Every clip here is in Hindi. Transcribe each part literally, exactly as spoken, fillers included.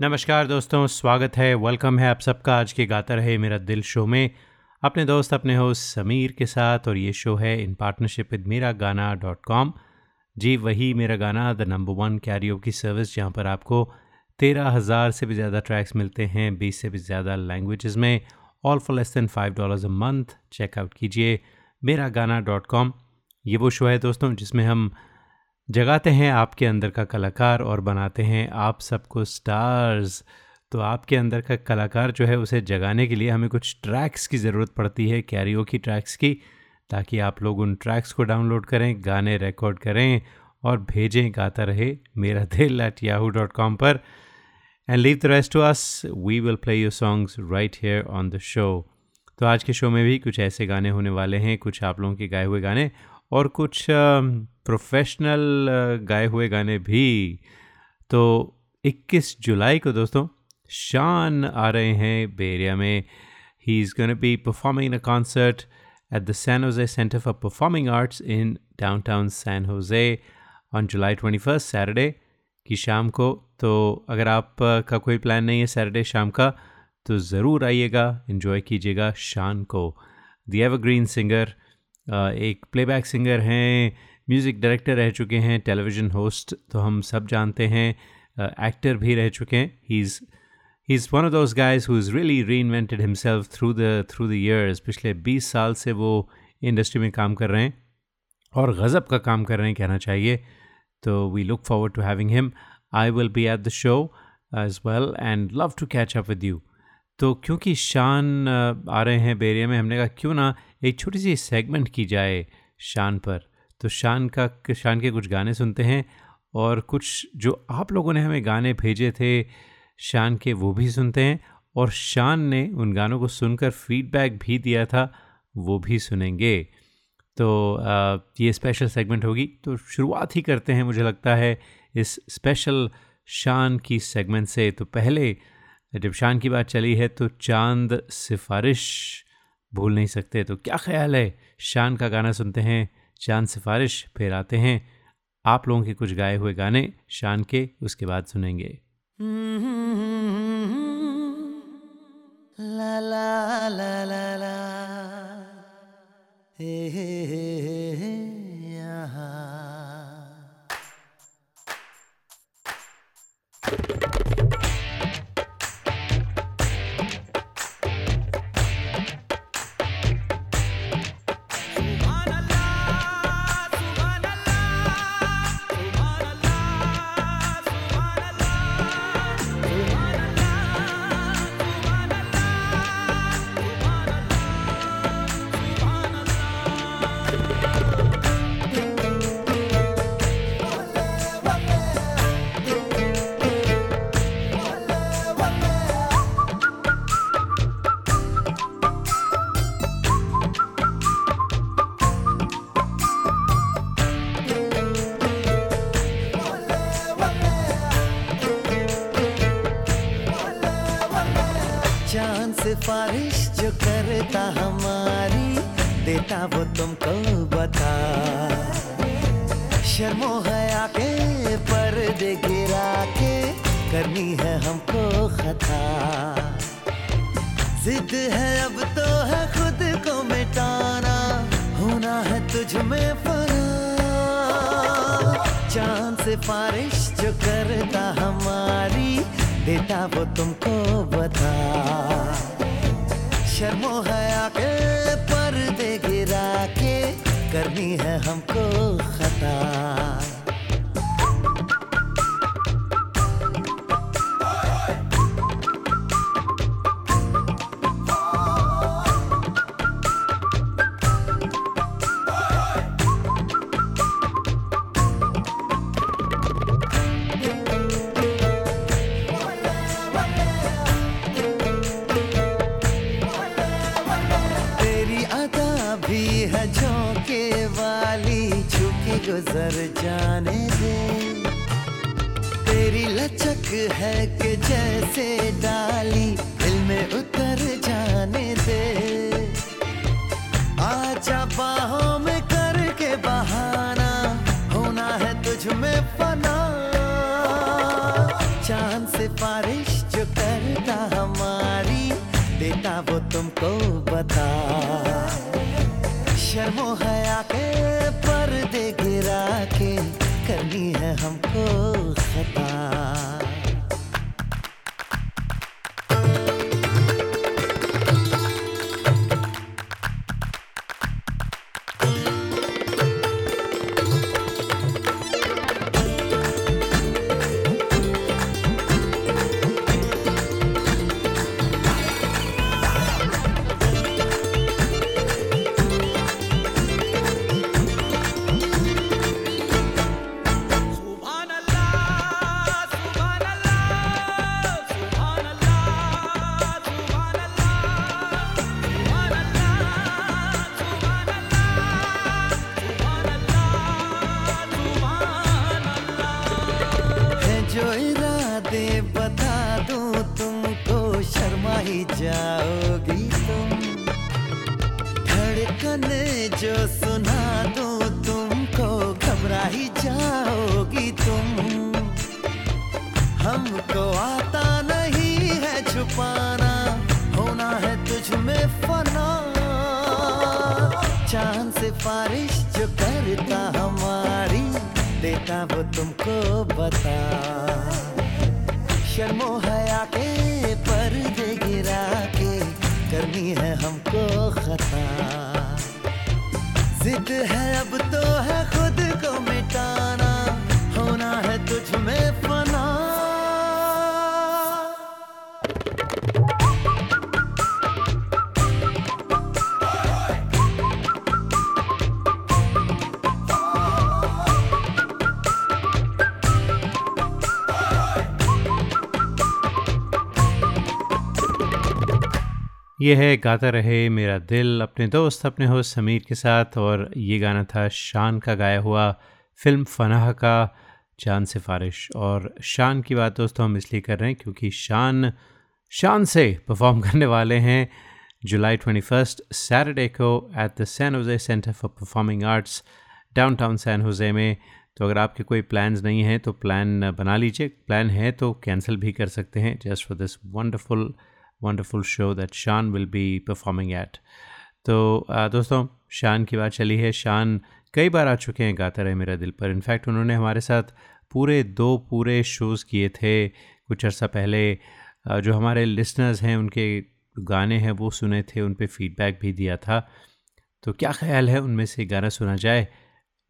नमस्कार दोस्तों, स्वागत है, वेलकम है आप सबका आज के गाता रहे मेरा दिल शो में अपने दोस्त अपने होस्ट समीर के साथ। और ये शो है in partnership with Meragana dot com. जी वही मेरा Gana, the number one karaoke service, जहाँ पर आपको तेरह हज़ार से भी ज़्यादा ट्रैक्स मिलते हैं बीस से भी ज़्यादा लैंग्वेजेस में, all for less than five dollars a month. Check out कीजिए मेरागाना डॉट कॉम। ये वो शो है दोस्तों जिसमें हम जगाते हैं आपके अंदर का कलाकार और बनाते हैं आप सबको स्टार्स। तो आपके अंदर का कलाकार जो है उसे जगाने के लिए हमें कुछ ट्रैक्स की ज़रूरत पड़ती है, कैरियोकी ट्रैक्स की, ताकि आप लोग उन ट्रैक्स को डाउनलोड करें, गाने रिकॉर्ड करें और भेजें गाता Rahe Mera Dil at Yahoo dot com पर। And leave the rest to us, we will play your songs right here on the show. तो आज के शो में भी कुछ ऐसे गाने होने वाले हैं, कुछ आप लोगों के गाए हुए गाने और कुछ प्रोफेशनल गाए हुए गाने भी। तो इक्कीस जुलाई को दोस्तों शान आ रहे हैं बेरिया में। He is gonna be performing a concert at the San Jose Center for Performing Arts in downtown San Jose on July twenty-first, Saturday की शाम को। तो अगर आप का कोई प्लान नहीं है सैटरडे शाम का तो ज़रूर आइएगा, इन्जॉय कीजिएगा शान को। दी एवरग्रीन सिंगर, एक प्लेबैक सिंगर हैं, म्यूज़िक डायरेक्टर रह चुके हैं, टेलीविज़न होस्ट तो हम सब जानते हैं, एक्टर भी रह चुके हैं। He is He's one of those guys who's really reinvented himself through the through the years. पिछले बीस साल से वो इंडस्ट्री में काम कर रहे हैं और गज़ब का काम कर रहे हैं कहना चाहिए। तो we look forward to having him. I will be at the show as well and love to catch up with you. तो क्योंकि शान आ रहे हैं बेरिया में, हमने कहा क्यों ना एक छोटी सी सेगमेंट की जाए शान पर। तो शान का शान के कुछ गाने सुनते हैं और कुछ जो आप लोगों ने हमें गाने भेजे थे शान के वो भी सुनते हैं, और शान ने उन गानों को सुनकर फीडबैक भी दिया था, वो भी सुनेंगे। तो ये स्पेशल सेगमेंट होगी। तो शुरुआत ही करते हैं मुझे लगता है इस स्पेशल शान की सेगमेंट से। तो पहले जब शान की बात चली है तो चांद सिफारिश भूल नहीं सकते। तो क्या ख्याल है, शान का गाना सुनते हैं चांद सिफारिश, फिर आते हैं आप लोगों के कुछ गाए हुए गाने शान के, उसके बाद सुनेंगे। La la la la la, hey hey hey hey, yeah. सिफारिश जो करता हमारी, देता वो तुमको बता, शर्मो हया के पर्दे गिरा के करनी है हमको खता। जिद है अब तो है खुद को मिटाना, होना है तुझ में फना। चांद सिफारिश जो करता हमारी, देता वो तुमको बता, शर्मो हया के पर्दे गिरा के करनी है हमको खता। गुजर जाने दे, तेरी लचक है कि जैसे डाली दिल में उतर जाने दे। बच्चा बाहों में करके बहाना, होना है तुझ में फना। चांद से बारिश जो करता हमारी, देता वो तुमको बता। शर्मो हया के पर्दे गिरा के, करनी है हमको खता। ये है गाता रहे मेरा दिल अपने दोस्त अपने होस्ट समीर के साथ, और ये गाना था शान का गाया हुआ फिल्म फनाह का चांद सिफारिश। और शान की बात दोस्तों हम इसलिए कर रहे हैं क्योंकि शान शान से परफॉर्म करने वाले हैं जुलाई ट्वेंटी फर्स्ट सैटरडे को at the San Jose Center for performing Arts downtown San Jose में। तो अगर आपके कोई प्लान्स नहीं हैं तो प्लान बना लीजिए, प्लान है तो कैंसिल भी कर सकते हैं just for this wonderful wonderful show that Shaan will be performing at. तो आ, दोस्तों शान की बात चली है। शान कई बार आ चुके हैं गाता रहे मेरा दिल पर। इनफैक्ट उन्होंने हमारे साथ पूरे दो पूरे शोज़ किए थे कुछ अर्सा पहले। आ, जो हमारे लिसनर्स हैं उनके गाने हैं वो सुने थे, उन पे फीडबैक भी दिया था। तो क्या ख्याल है उनमें से गाना सुना जाए?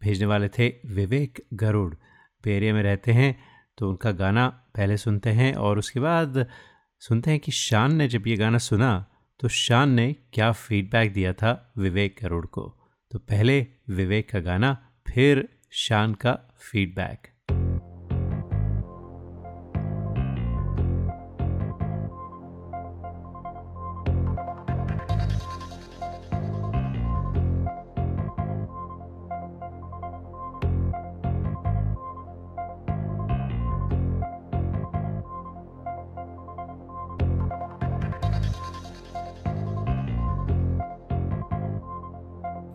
भेजने वाले थे विवेक गरुड़, पेरिया में रहते हैं। तो उनका गाना पहले सुनते हैं और उसके बाद सुनते हैं कि शान ने जब ये गाना सुना तो शान ने क्या फीडबैक दिया था विवेक गरुड़ को। तो पहले विवेक का गाना, फिर शान का फीडबैक।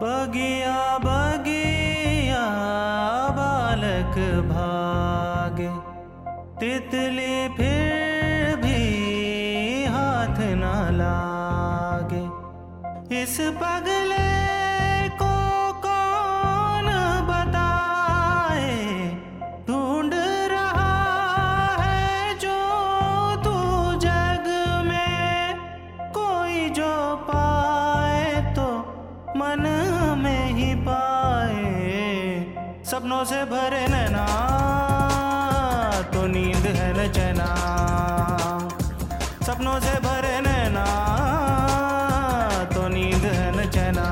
बगिया बगिया बालक भागे, तितली फिर भी हाथ ना लागे। इस पगले को कौन बताए, ढूंढ रहा है जो तू जग में, कोई जो पाए तो मन में ही पाए। सपनों से भरे नैना तो नींद है न चैना, सपनों से भरे नैना तो नींद है न चैना।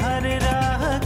हर राह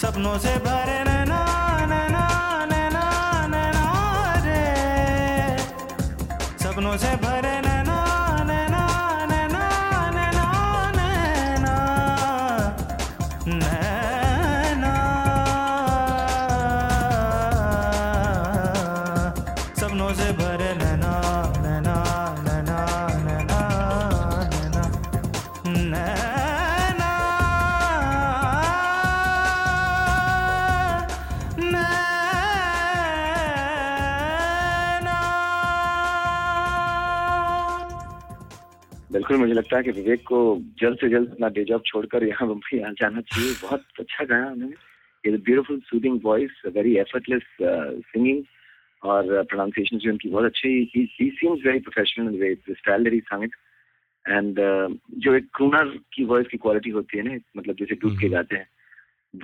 सपनों से भरे नैना नैना नैना नैना रे, सपनों से भरे नैना नैना नैना नैना नैना नैना, सपनों से भरे नैना नैना नैना नैना नैना। बिल्कुल, मुझे लगता है कि विवेक को जल्द से जल्द अपना डे जॉब छोड़कर यहाँ मुंबई आ जाना चाहिए। बहुत अच्छा गाया उन्होंने, beautiful soothing voice, very effortless singing और प्रोनाउंसिएशन जो उनकी बहुत अच्छी। He seems very professional way style that he sang it, and जो एक crooner की वॉइस की क्वालिटी होती है ना, मतलब जैसे डूब के गाते हैं,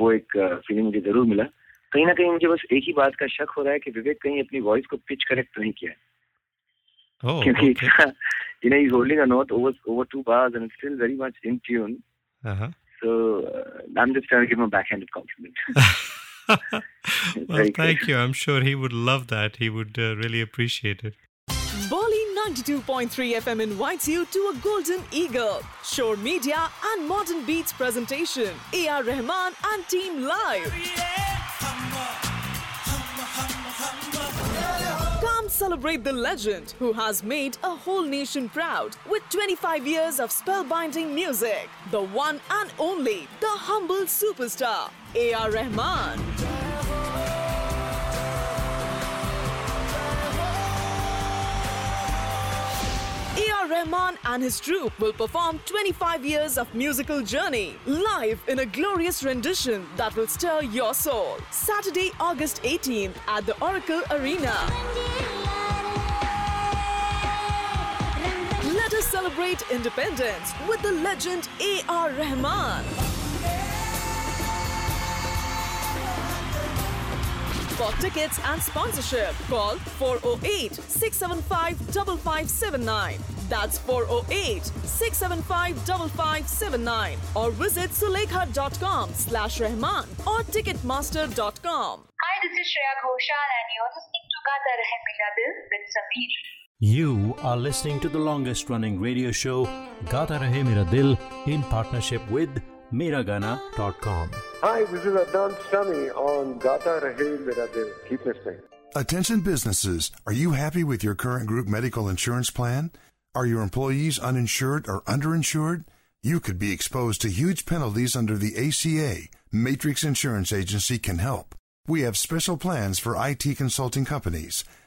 वो एक फीलिंग मुझे जरूर मिला। कहीं ना कहीं मुझे बस एक ही बात का शक हो रहा है कि विवेक कहीं अपनी वॉइस को पिच करेक्ट नहीं किया है। Oh, okay. You know, he's holding a note over over two bars and it's still very much in tune. Uh-huh. So uh, I'm just trying to give him a backhanded compliment. Well, thank good. you. I'm sure he would love that. He would uh, really appreciate it. Bolly ninety-two point three F M invites you to a Golden Eagle, Shore Media and Modern Beats presentation. A R. Rahman and team live. Celebrate the legend who has made a whole nation proud with twenty-five years of spellbinding music. The one and only, the humble superstar, A R. Rahman. A R. Rahman and his troupe will perform twenty-five years of musical journey live in a glorious rendition that will stir your soul. Saturday, August eighteenth at the Oracle Arena. Let us celebrate independence with the legend A R. Rahman. For tickets and sponsorship, call four oh eight, six seven five, five five seven nine. That's four oh eight, six seven five, five five seven nine. Or visit sulekha.com slash Rahman or ticketmaster dot com. Hi, this is Shreya Ghoshal and you're listening to Gaata Rahe Mera Dil with Sameer. You are listening to the longest running radio show, Gaata Rahe Mera Dil, in partnership with Meragana dot com. Hi, this is Adnan Sami on Gaata Rahe Mera Dil. Keep listening. Attention businesses, are you happy with your current group medical insurance plan? Are your employees uninsured or underinsured? You could be exposed to huge penalties under the A C A. Matrix Insurance Agency can help. We have special plans for I T consulting companies.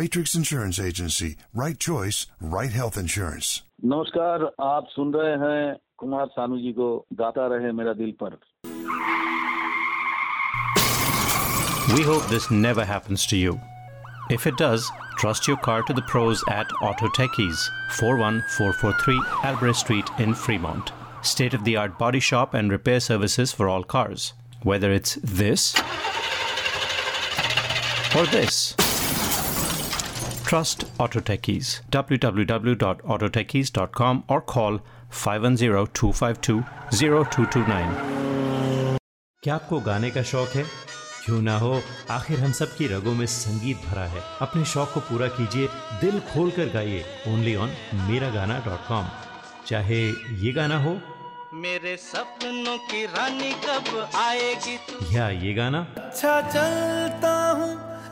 Matrix Insurance Agency. Right choice, right health insurance. नमस्कार, आप सुन रहे हैं कुमार सानू जी को गाता रहे मेरा दिल पर। We hope this never happens to you. If it does, trust your car to the pros at AutoTechies, four one four four three Albrecht Street in Fremont. State-of-the-art body shop and repair services for all cars. Whether it's this or this. Trust AutoTechies. w w w dot autotechies dot com or call five one zero, two five two, zero two two nine. क्या आपको गाने का शौक है? क्यों ना हो, आखिर हम सब की रगों में संगीत भरा है। अपने शौक को पूरा कीजिए, दिल खोल कर गाइए, ओनली ऑन मेरा गाना डॉट कॉम। चाहे ये गाना हो, मेरे सपनों की रानी कब आएगी तू, या ये गाना अच्छा चलता हूँ।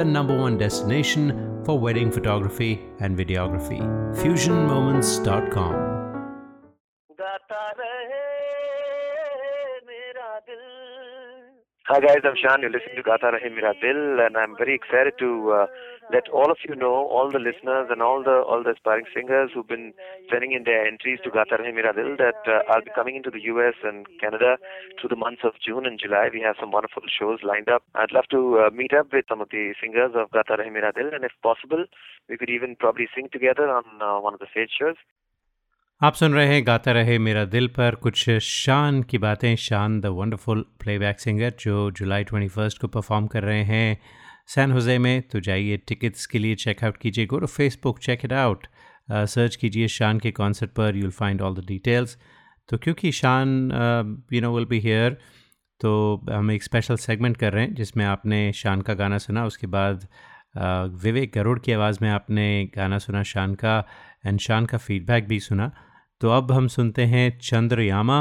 the number one destination for wedding photography and videography. Fusion Moments dot com. Hi guys, I'm Shaan. You're listening to Gaata Rahe Mera Dil, and I'm very excited to uh, let all of you know, all the listeners and all the all the aspiring singers who've been sending in their entries to Gaata Rahe Mera Dil, that uh, I'll be coming into the U S and Canada through the months of June and July. We have some wonderful shows lined up. I'd love to uh, meet up with some of the singers of Gaata Rahe Mera Dil, and if possible, we could even probably sing together on uh, one of the stage shows. आप सुन रहे हैं गाता रहे मेरा दिल पर कुछ शान की बातें. शान द वंडरफुल प्लेबैक सिंगर जो जुलाई ट्वेंटी फर्स्ट को परफॉर्म कर रहे हैं सैन होजे में. तो जाइए टिकट्स के लिए चेकआउट कीजिए. Go to Facebook, check it out, search कीजिए शान के कॉन्सर्ट पर. You will find all the details. तो क्योंकि Shaan you know will be here, तो हम एक स्पेशल सेगमेंट कर रहे हैं जिसमें आपने शान का गाना सुना. उसके बाद uh, विवेक गरुड़ की आवाज़ में आपने गाना सुना शान का, एंड शान का फीडबैक भी सुना. तो अब हम सुनते हैं चंद्रयामा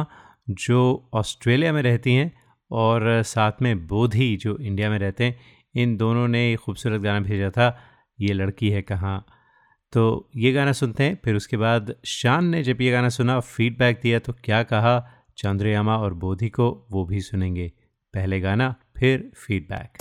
जो ऑस्ट्रेलिया में रहती हैं और साथ में बोधी जो इंडिया में रहते हैं. इन दोनों ने खूबसूरत गाना भेजा था, ये लड़की है कहाँ. तो ये गाना सुनते हैं. फिर उसके बाद शान ने जब ये गाना सुना, फीडबैक दिया, तो क्या कहा चंद्रयामा और बोधी को, वो भी सुनेंगे. पहले गाना, फिर फीडबैक.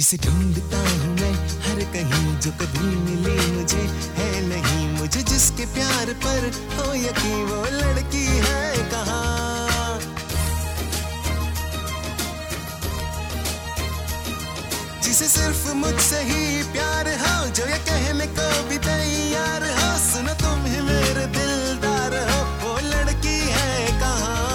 जिसे ढूंढता हूँ मैं हर कहीं, जो कभी मिले मुझे है नहीं, मुझे जिसके प्यार पर हो यकीन, वो लड़की है कहाँ. जिसे सिर्फ मुझसे ही प्यार हो, जो ये कहने को भी तैयार हो, सुनो तुम ही मेरे दिलदार हो, वो लड़की है कहाँ.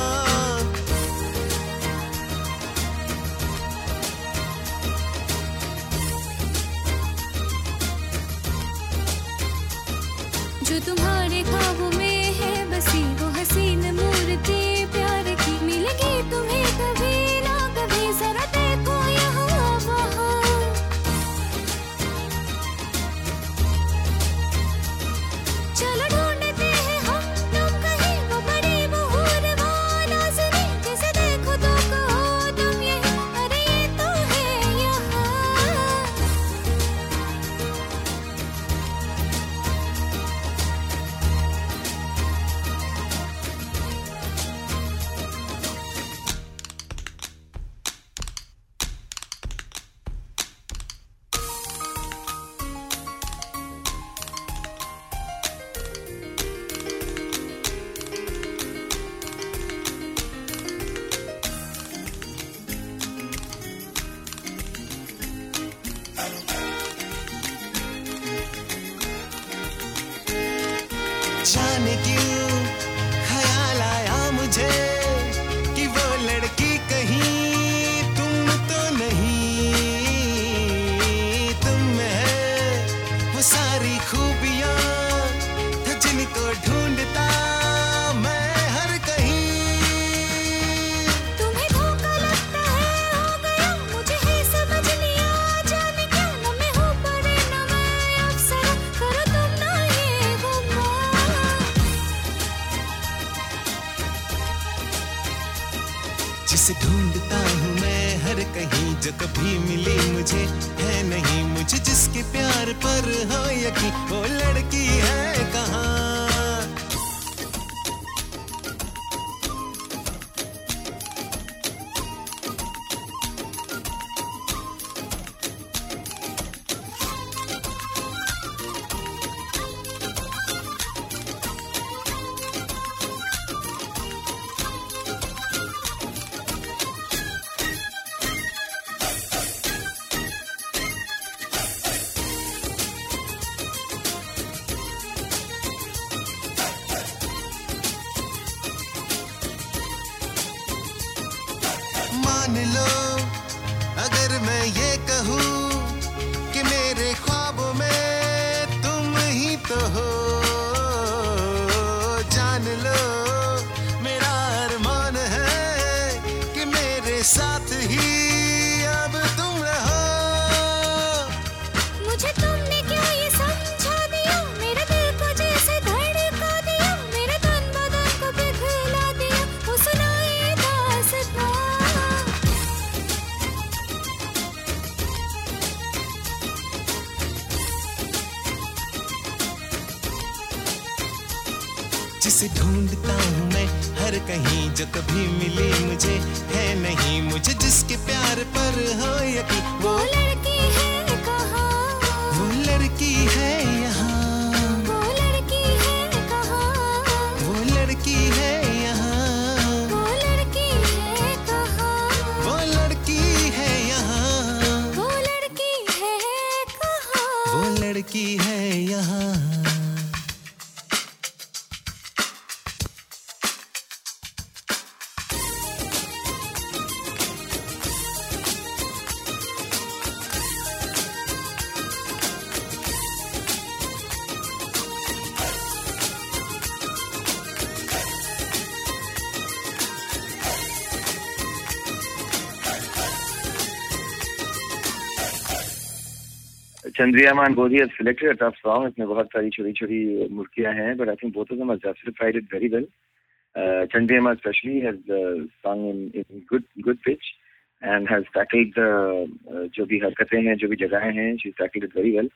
जो तुम्हारे ख्वाबों में है बसी, वो हसीन मूर्ति प्यार की, मिलेगी तुम्हें कभी ना कभी, जरा देखो यहाँ वहाँ. चलो ढूंढते हैं हम तुम कहीं, वो बड़ी मुहूर्त नाज़रीन, जैसे देखो तो कहो तुम यही, अरे ये तो है यहाँ. जाने क्यों ख्याल आया मुझे कि वो लड़की कहीं तुम तो नहीं, तुम में है वो सारी खूबियाँ था जिनको ढूंढता मैं हर कहीं। तुम्हें धोखा लगता है हो गया मुझे ही समझ नहीं आ जाने क्यों न मैं हो पड़े न मैं अफसर करो तुम ना ये गुमान। जिसे ढूंढता हूँ मैं हर कहीं जो कभी मिली मुझे है नहीं, मुझे जिसके प्यार पर हो यकीन वो लड़की है कहाँ। मान लो अगर मैं ये कहूँ कि मेरे ख्वाबों में तुम ही तो हो, जान लो मेरा अरमान है कि मेरे साथ ही अब तुम रहो। मुझे तुमने क्यों ये समझा दिया, मेरे दिल को जैसे धड़का दिया, मेरे तन बदन को पिघला दिया, वो सुनाए दास्तां। जिसे ढूंढता हूँ मैं हर कहीं जो कभी मिली मुझे है नहीं, मुझे जिसके प्यार पर हो यकीन वो वो लड़की है कहाँ, वो लड़की है यहाँ, वो लड़की है कहाँ, वो लड़की है यहाँ, वो लड़की है कहाँ, वो लड़की है यहाँ, वो लड़की है कहाँ। वो लड़की है यहाँ। Chandrayama and Bodhi have selected a tough song. इसमें बहुत सारी छोटी छोटी मुर्कियाँ हैं, but I think both of them have justified it very well. Uh, Chandrayama especially has uh, sung in, in good good pitch and has tackled the uh, जो भी हरकतें हैं, जो भी जगहें हैं, she's tackled it very well.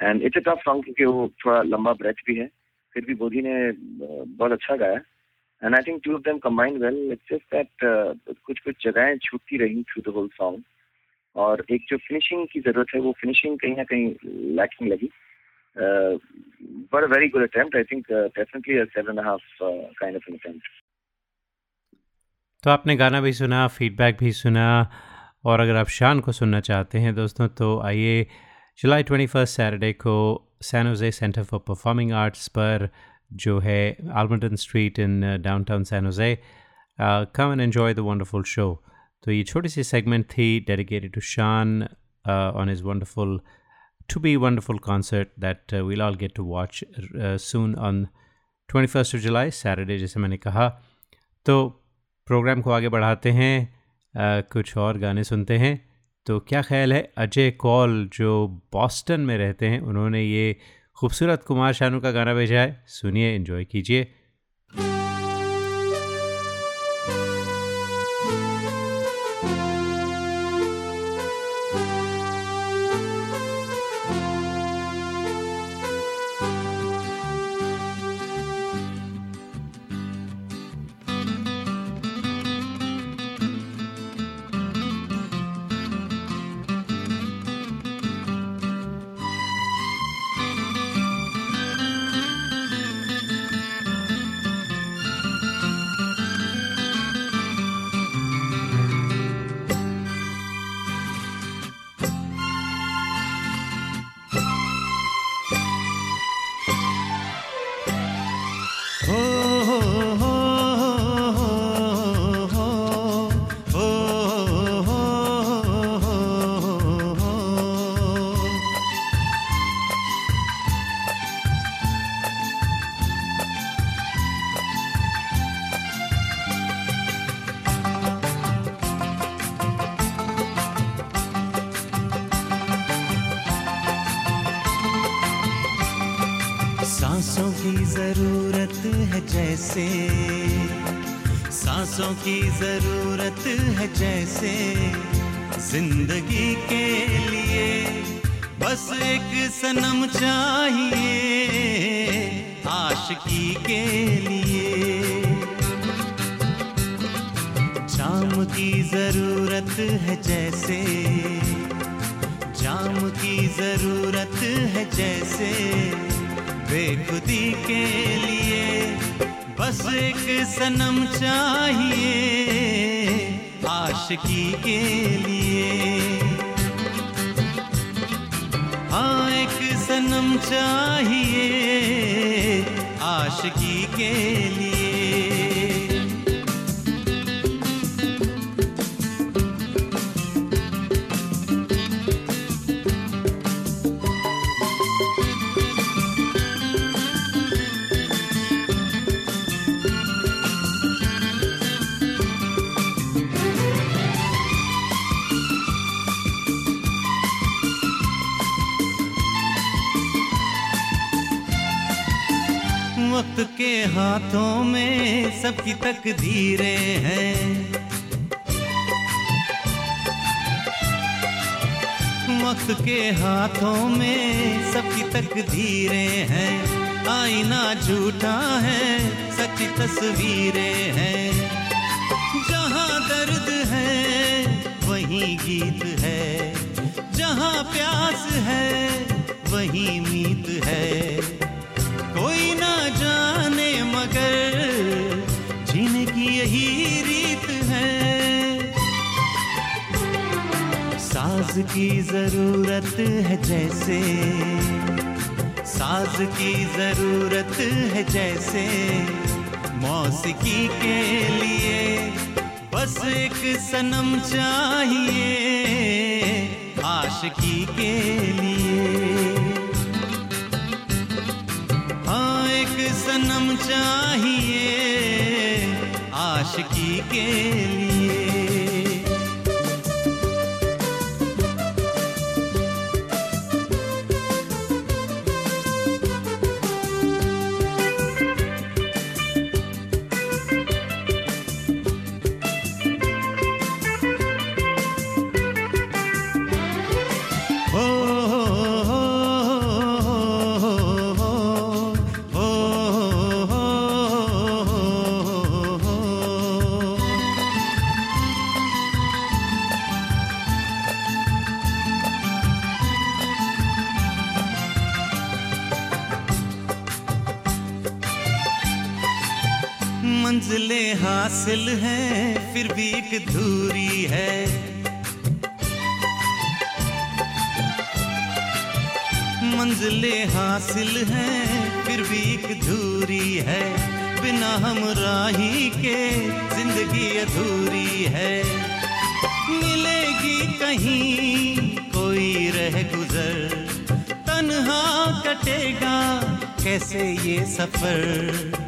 And it's a tough song क्योंकि वो थोड़ा लंबा ब्रेथ भी है, फिर भी बोधी ने uh, बहुत अच्छा गाया. And I think two of them combined well. It's just that uh, कुछ कुछ जगहें छूटती रहीं through the whole song. और एक जो फिनिशिंग की जरूरत है वो फिनिशिंग कहीं ना कहीं लैकिंग लगी, but very good attempt I think, definitely a seven and half kind of attempt. तो आपने गाना भी सुना, फीडबैक भी सुना, और अगर आप शान को सुनना चाहते हैं दोस्तों तो आइए जुलाई ट्वेंटी फर्स्ट सैटरडे को San Jose Center for performing arts पर जो है Almaden street in downtown San Jose, come and enjoy the wonderful show. तो ये छोटी सी सेगमेंट थी dedicated to Shaan on his wonderful to be wonderful concert that we'll all get to watch soon on twenty first of July Saturday, जैसे मैंने कहा। तो प्रोग्राम को आगे बढ़ाते हैं, uh, कुछ और गाने सुनते हैं। तो क्या ख्याल है, अजय कौल जो बॉस्टन में रहते हैं उन्होंने ये खूबसूरत कुमार शानू का गाना भेजा है, सुनिए, इन्जॉय कीजिए। सांसों की जरूरत है जैसे, सांसों की जरूरत है जैसे, जिंदगी के लिए बस एक सनम चाहिए आशिकी के लिए। जाम की जरूरत है जैसे, जाम की जरूरत है जैसे, बेखुदी के लिए बस एक सनम चाहिए आशिकी के लिए। हाँ, एक सनम चाहिए आशिकी के लिए। वक्त के हाथों में सबकी तकदीरें हैं, वक्त के हाथों में सबकी तकदीरें हैं। आईना झूठा है, सच्ची तस्वीरें हैं। जहाँ दर्द है वहीं गीत है, जहाँ प्यास है वहीं मीत है। कोई ना जाने मगर जीने की यही रीत है। साज की जरूरत है जैसे, साज की जरूरत है जैसे, मौसिकी के लिए बस एक सनम चाहिए आशिकी के लिए। एक सनम चाहिए आशिकी के लिए। मंजिलें हासिल हैं फिर भी एक धूरी है, मंजिलें हासिल हैं फिर भी एक धूरी है। बिना हमराही के जिंदगी अधूरी है। मिलेगी कहीं कोई रह गुजर, तन्हा कटेगा कैसे ये सफर।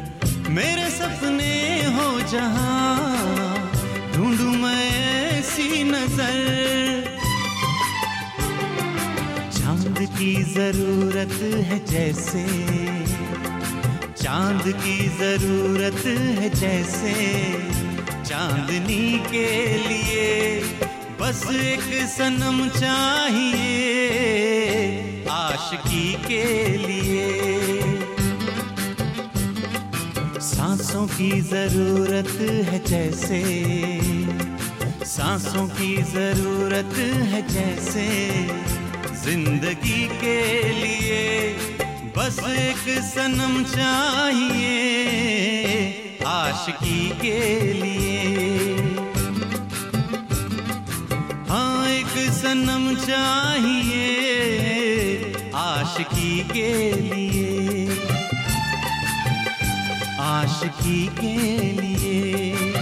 मेरे सपने हो जहां ढूंढूं मैं ऐसी नजर। चांद की जरूरत है जैसे, चांद की जरूरत है जैसे, चांदनी के लिए बस एक सनम चाहिए आशिकी के लिए। सांसों की जरूरत है जैसे, सांसों की जरूरत है जैसे, जिंदगी के लिए बस एक सनम चाहिए आशिकी के लिए। हाँ, एक सनम चाहिए आशिकी के लिए, आशिकी के लिए,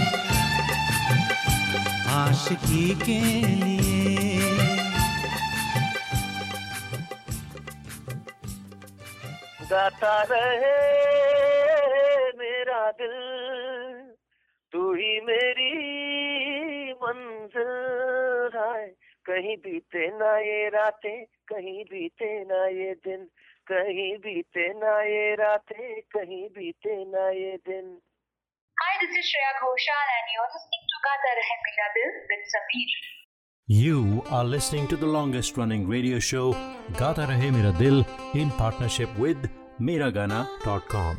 आशिकी के लिए। गाता रहे मेरा दिल, तू ही मेरी मंजिल है। कहीं बीते ना ये रातें, कहीं बीते ना ये दिन, कहीं बीते ना ये रातें, कहीं बीते ना ये दिन। Hi, this is Shreya Ghoshal and you're listening to Gaata Rahe Mera Dil with Sameer. You are listening to the longest running radio show Gaata Rahe Mera Dil in partnership with Meragana dot com.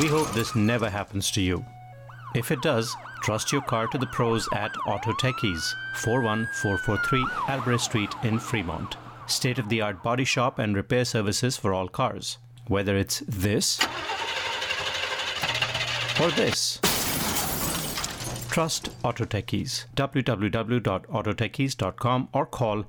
We hope this never happens to you. If it does, trust your car to the pros at AutoTechies, four one four four three Alvarez Street in Fremont. State-of-the-art body shop and repair services for all cars. Whether it's this or this, trust AutoTechies. w w w dot autotechies dot com or call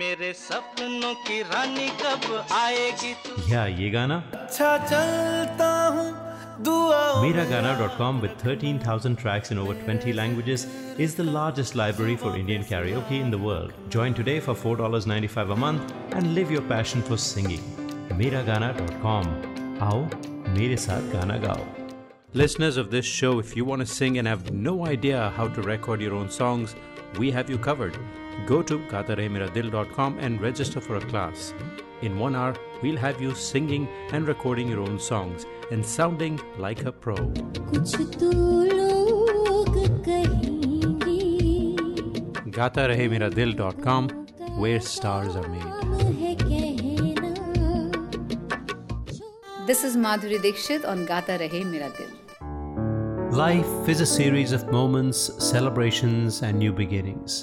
मेरे सपनों की रानी कब आएगी, या ये गाना, अच्छा चलता हूं दुआ. Meragana dot com with thirteen thousand tracks in over twenty languages is the largest library for Indian karaoke in the world. Join today for four dollars and ninety-five cents a month and live your passion for singing. Meragana dot com. आओ मेरे साथ गाना गाओ. Listeners of this show, if you want to sing and have no idea how to record your own songs, we have you covered. Go to gaata rahe mera dil dot com and register for a class. In one hour, we'll have you singing and recording your own songs and sounding like a pro. gaata rahe mera dil dot com, where stars are made. This is Madhuri Dixit on Gaata Rahe Mera Dil. Life is a series of moments, celebrations and new beginnings.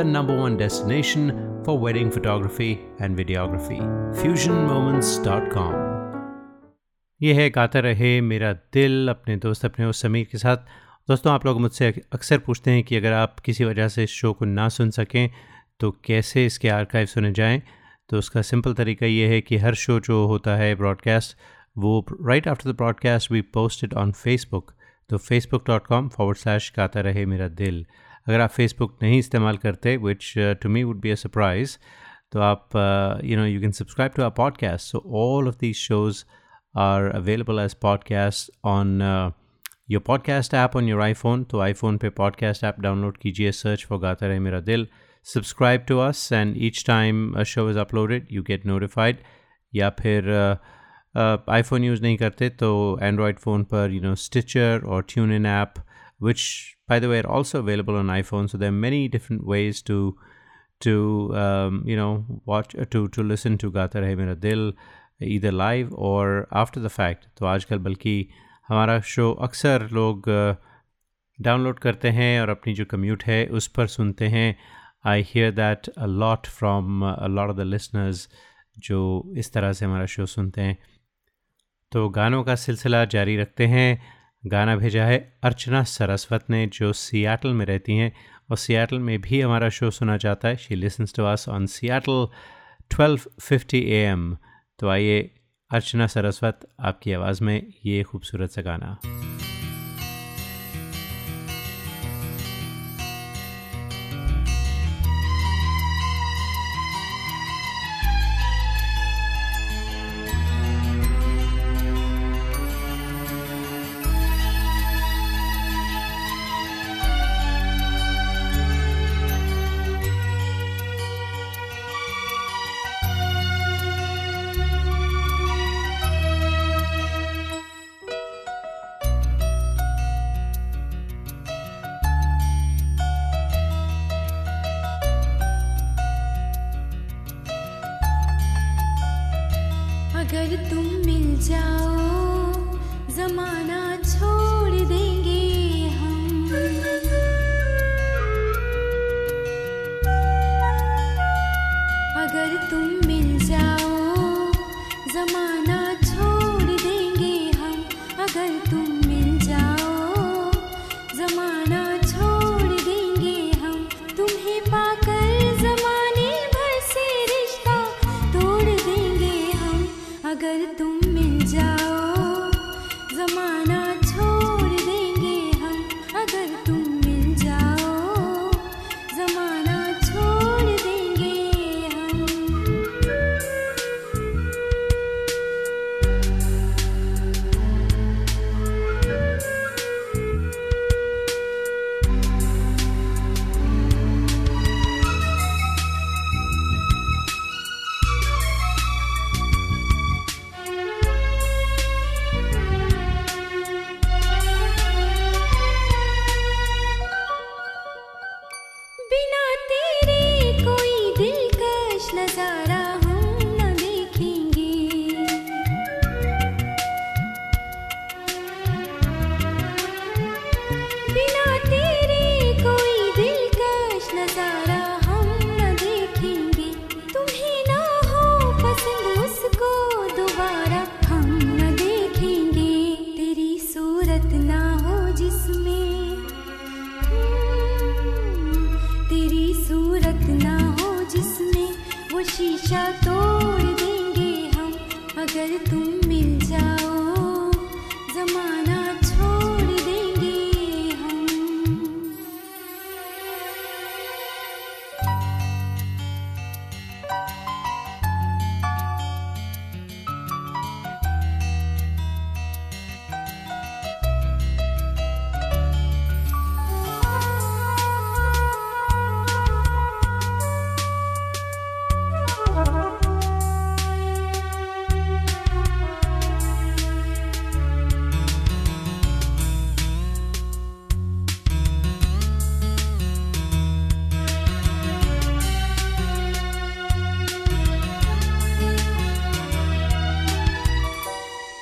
the number one destination for wedding photography and videography. fusion moments dot com. ये है गाता रहे मेरा दिल अपने दोस्त अपने उस समीर के साथ. दोस्तों, आप लोग मुझसे अक्सर पूछते हैं कि अगर आप किसी वजह से इस शो को ना सुन सकें तो कैसे इसके आर्काइव सुने जाएं. तो उसका सिंपल तरीका ये है कि हर शो जो होता है ब्रॉडकास्ट, वो right after the broadcast we posted on Facebook. तो Facebook dot com forward slash Gaata Rahe Mera दिल. अगर आप फेसबुक नहीं इस्तेमाल करते, which to me would be a surprise, तो आप you know you can subscribe to our podcast. So all of these shows are available as podcast on your podcast app on your iPhone. तो आईफोन पे पॉडकास्ट ऐप डाउनलोड कीजिए, search for Gaata Rahe Mera Dil, subscribe to us and each time a show is uploaded you get notified. या फिर आईफोन यूज़ नहीं करते तो एंड्रॉयड फ़ोन पर यू नो स्टिचर और tune in app which, by the way, are also available on iPhone. So there are many different ways to to um, you know watch uh, to to listen to Gaata Rahe Mera Dil, either live or after the fact. तो आजकल बल्कि हमारा शो अक्सर लोग डाउनलोड करते हैं और अपनी जो कम्यूट है उस पर सुनते हैं. I hear that a lot from a lot of the listeners जो इस तरह से हमारा शो सुनते हैं. तो गानों का सिलसिला जारी रखते हैं. गाना भेजा है अर्चना सरस्वत ने, जो सियाटल में रहती हैं और सियाटल में भी हमारा शो सुना जाता है. She listens to us on Seattle twelve fifty A M. तो आइए अर्चना सरस्वत आपकी आवाज़ में ये खूबसूरत सा गाना. अगर तुम मिल जाओ जमाना छोड़ देंगे हम, अगर तुम मिल जाओ जमाना छोड़ देंगे हम, अगर तुम मिल जाओ जमाना छोड़ देंगे हम. तुम्हें पाकर जमाने भर से रिश्ता तोड़ देंगे हम. अगर तुम मिल जाओ जमाना छोड़ देंगे हम, अगर तुम मिल जाओ जमाना छोड़ देंगे हम. बिना तेरे कोई दिलकश नजारा हम न देखेंगे, बिना तेरे कोई दिलकश नजारा हम न देखेंगे. तुम्हें ना हो पसंद उसको दोबारा हम न देखेंगे. तेरी सूरत ना हो जिसमें, तेरी सूरत ना हो जिसमें, वो शीशा तोड़ देंगे हम. अगर तुम मिल जाओ जमाना छोड़ देंगे हम.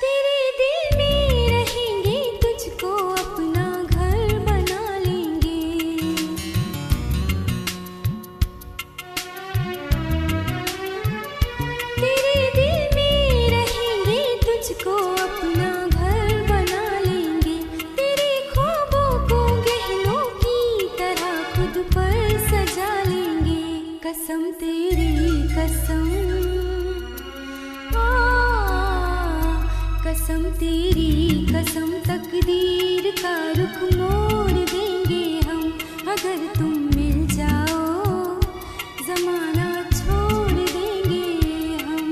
तेरे दिल में रहेंगे, तुझको अपना घर बना लेंगे, तेरे दिल में रहेंगे, तुझको अपना घर बना लेंगे. तेरे ख्वाबों को गहनों की तरह खुद पर सजा लेंगे. कसम तेरी कसम, कसम तेरी कसम, तकदीर का रुख मोड़ देंगे हम. अगर तुम मिल जाओ जमाना छोड़ देंगे हम.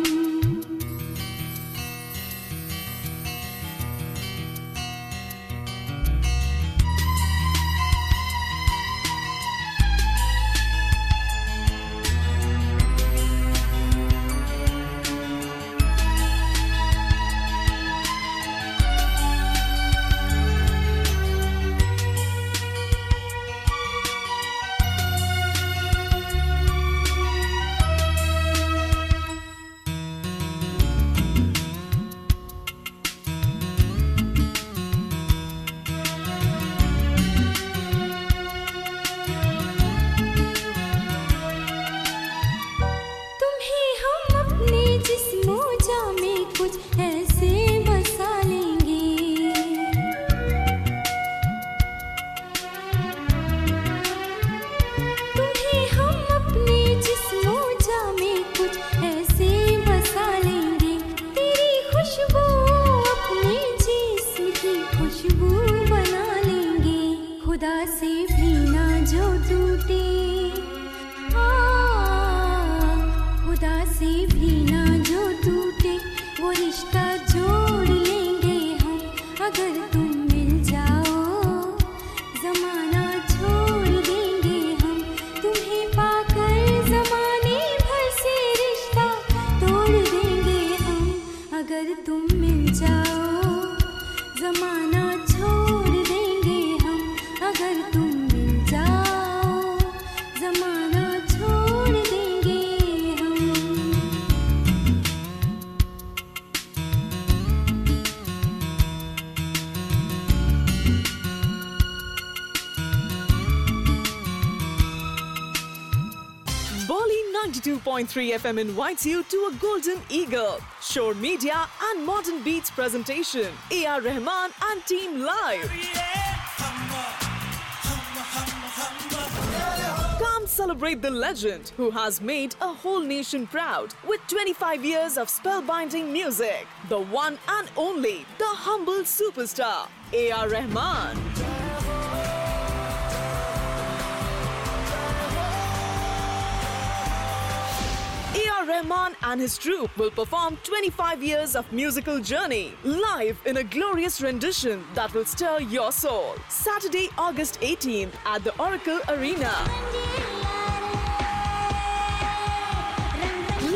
खुदा से भी ना जो टूटे, खुदा से भी ना जो टूटे, वो रिश्ता जोड़ लेंगे हम अगर तुम मिल जाओ। जमाना छोड़ देंगे हम तुम्हें पाकर, जमाने भर से रिश्ता तोड़ देंगे हम अगर तुम मिल जाओ। जमाना ninety-two point three F M invites you to a golden eagle, Shore Media and Modern Beats presentation, A R. Rahman and Team Live. Come celebrate the legend who has made a whole nation proud with twenty-five years of spellbinding music. The one and only, the humble superstar, A R. Rahman. Rahman and his troupe will perform twenty-five years of musical journey live in a glorious rendition that will stir your soul. Saturday, August eighteenth at the Oracle Arena.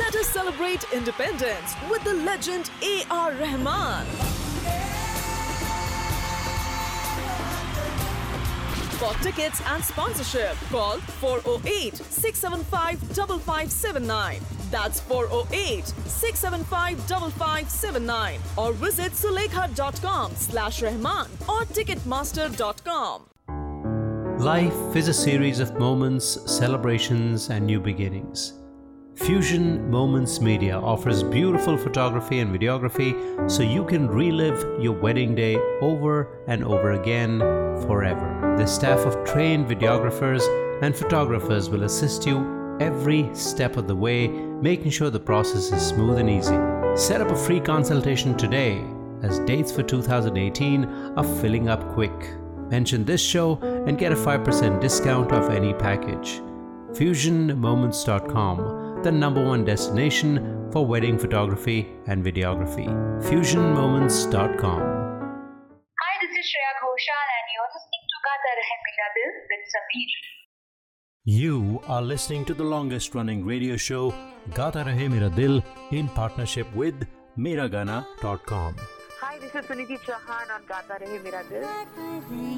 Let us celebrate independence with the legend A R. Rahman. For tickets and sponsorship, call four oh eight, six seven five, five five seven nine. That's four oh eight, six seven five, five five seven nine. Or visit sulekha.com slash Rahman or ticketmaster dot com. Life is a series of moments, celebrations and new beginnings. Fusion Moments Media offers beautiful photography and videography so you can relive your wedding day over and over again forever. The staff of trained videographers and photographers will assist you every step of the way, making sure the process is smooth and easy. Set up a free consultation today as dates for two thousand eighteen are filling up quick. Mention this show and get a five percent discount off any package. fusion moments dot com, the number one destination for wedding photography and videography. fusion moments dot com. Hi, this is Shreya Ghoshal and you're listening to Gaata Rahe Mera Dil with Sameer. You are listening to the longest running radio show Gaata Rahe Mera Dil in partnership with Meragana dot com. Hi, this is Suniti Chauhan on Gaata Rahe Mera Dil.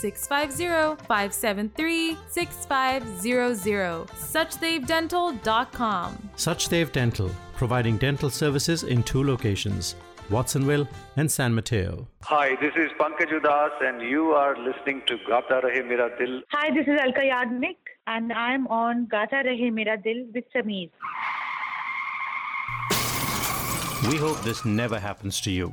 six five zero, five seven three, six five zero zero. Sachdev Dental dot com. Sachdev Dental, providing dental services in two locations, Watsonville and San Mateo. Hi, this is Pankaj Udhas and you are listening to Gaata Rahe Mera Dil. Hi, this is Alka Yagnik and I am on Gaata Rahe Mera Dil with Sameer. We hope this never happens to you.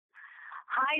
हाय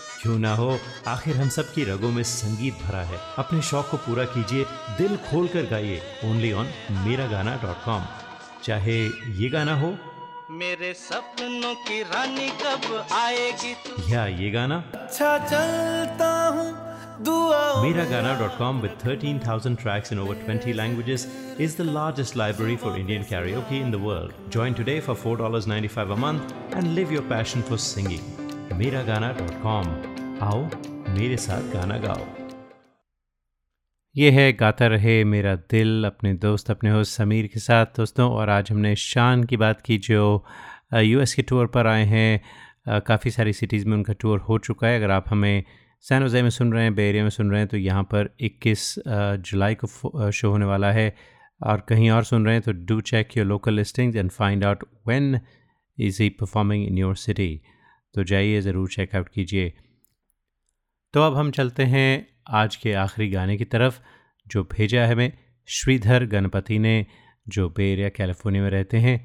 क्यों ना हो, आखिर हम सब की रगों में संगीत भरा है। अपने शौक को पूरा कीजिए, दिल खोल कर गाइए, only on Meragana dot com. चाहे ये गाना हो मेरे सपनों की रानी कब आएगी, या ये गाना अच्छा चलता हूँ दुआ। Meragana dot com with thirteen thousand tracks in over twenty languages is the largest library for Indian karaoke in the world. Join today for four dollars and ninety-five cents a month and live your passion for singing. Meragana dot com. आओ मेरे साथ गाना गाओ। ये है गाता रहे मेरा दिल, अपने दोस्त अपने होस्ट समीर के साथ। दोस्तों, और आज हमने शान की बात की जो यूएस के टूर पर आए हैं। काफ़ी सारी सिटीज़ में उनका टूर हो चुका है। अगर आप हमें सैन होज़े में सुन रहे हैं, बे एरिया में सुन रहे हैं, तो यहाँ पर इक्कीस जुलाई को शो होने वाला है। और कहीं और सुन रहे हैं तो do check your local listings and find out when is he performing in your city. तो जाइए, ज़रूर चेकआउट कीजिए। तो अब हम चलते हैं आज के आखिरी गाने की तरफ जो भेजा है हमें श्रीधर गणपति ने, जो बे एरिया कैलिफोर्निया में रहते हैं।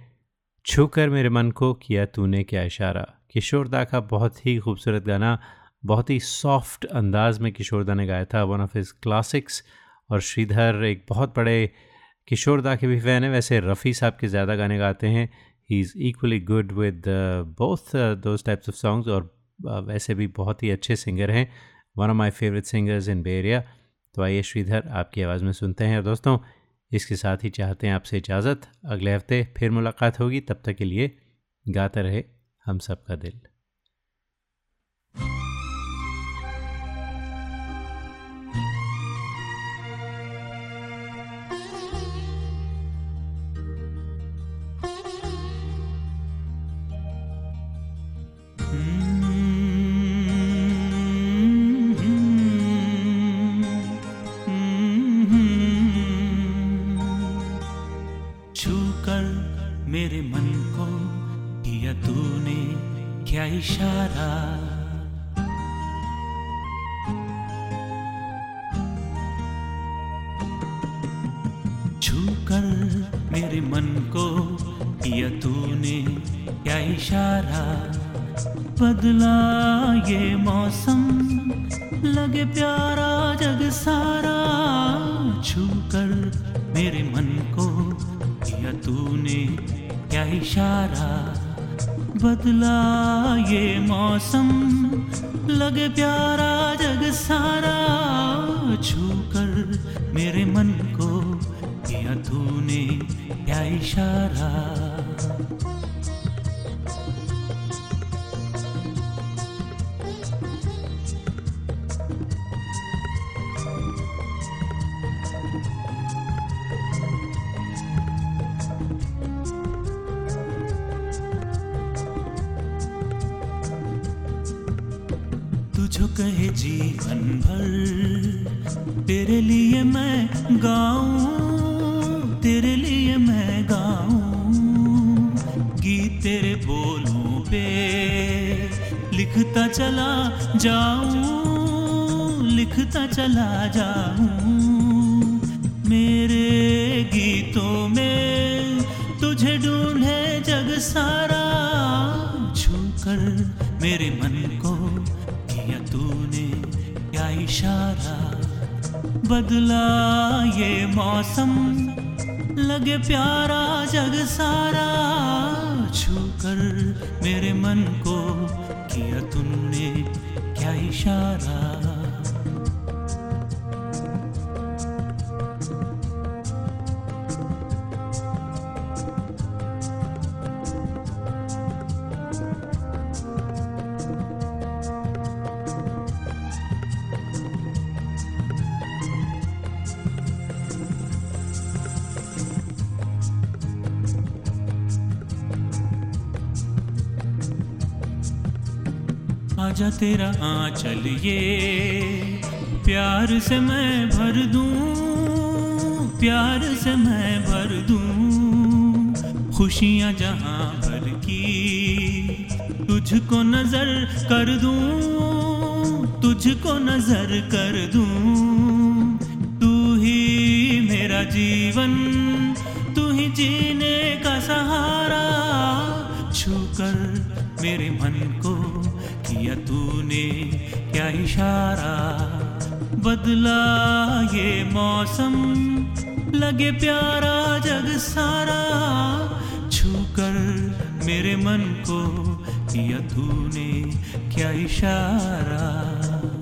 छू कर मेरे मन को किया तूने क्या इशारा, किशोरदा का बहुत ही खूबसूरत गाना, बहुत ही सॉफ्ट अंदाज में किशोरदा ने गाया था, वन ऑफ हिज क्लासिक्स। और श्रीधर एक बहुत बड़े किशोरदा के भी फ़ैन हैं। वैसे रफ़ी साहब के ज़्यादा गाने गाते हैं, he is equally good with both those types of songs, और uh, वैसे भी बहुत ही अच्छे सिंगर हैं, one of my favourite singers in bay area. तो आइए श्रीधर आपकी आवाज़ में सुनते हैं। और दोस्तों, इसके साथ ही चाहते हैं आपसे इजाज़त। अगले हफ्ते फिर मुलाकात होगी, तब तक के लिए गाता रहे हम सब का दिल। इशारा छू कर मेरे मन को किया तूने क्या इशारा, बदला ये मौसम लगे प्यारा जग सारा। छू कर मेरे मन को किया तूने क्या इशारा, बदला ये मौसम लगे प्यारा जग सारा। छू कर मेरे मन को किया तूने क्या इशारा, जीवन भर तेरे लिए मैं गाऊं, तेरे लिए मैं गाऊं गीत, तेरे बोलों पे लिखता चला जाऊं, लिखता चला जाऊं। मेरे गीतों में तुझे ढूंढे जग सारा। छू कर मेरे मन को तूने क्या इशारा, बदला ये मौसम लगे प्यारा जग सारा। छू कर मेरे मन को किया तूने क्या इशारा, आजा तेरा आंचल ये प्यार से मैं भर दूं, प्यार से मैं भर दूं खुशियां जहां भर की, तुझको नजर कर दूं, तुझको नजर कर दूं, तू ही मेरा जीवन, तू ही जीने का सहारा, छूकर मेरे मन को किया तूने क्या इशारा, बदला ये मौसम लगे प्यारा जग सारा, छूकर मेरे मन को किया तूने क्या इशारा।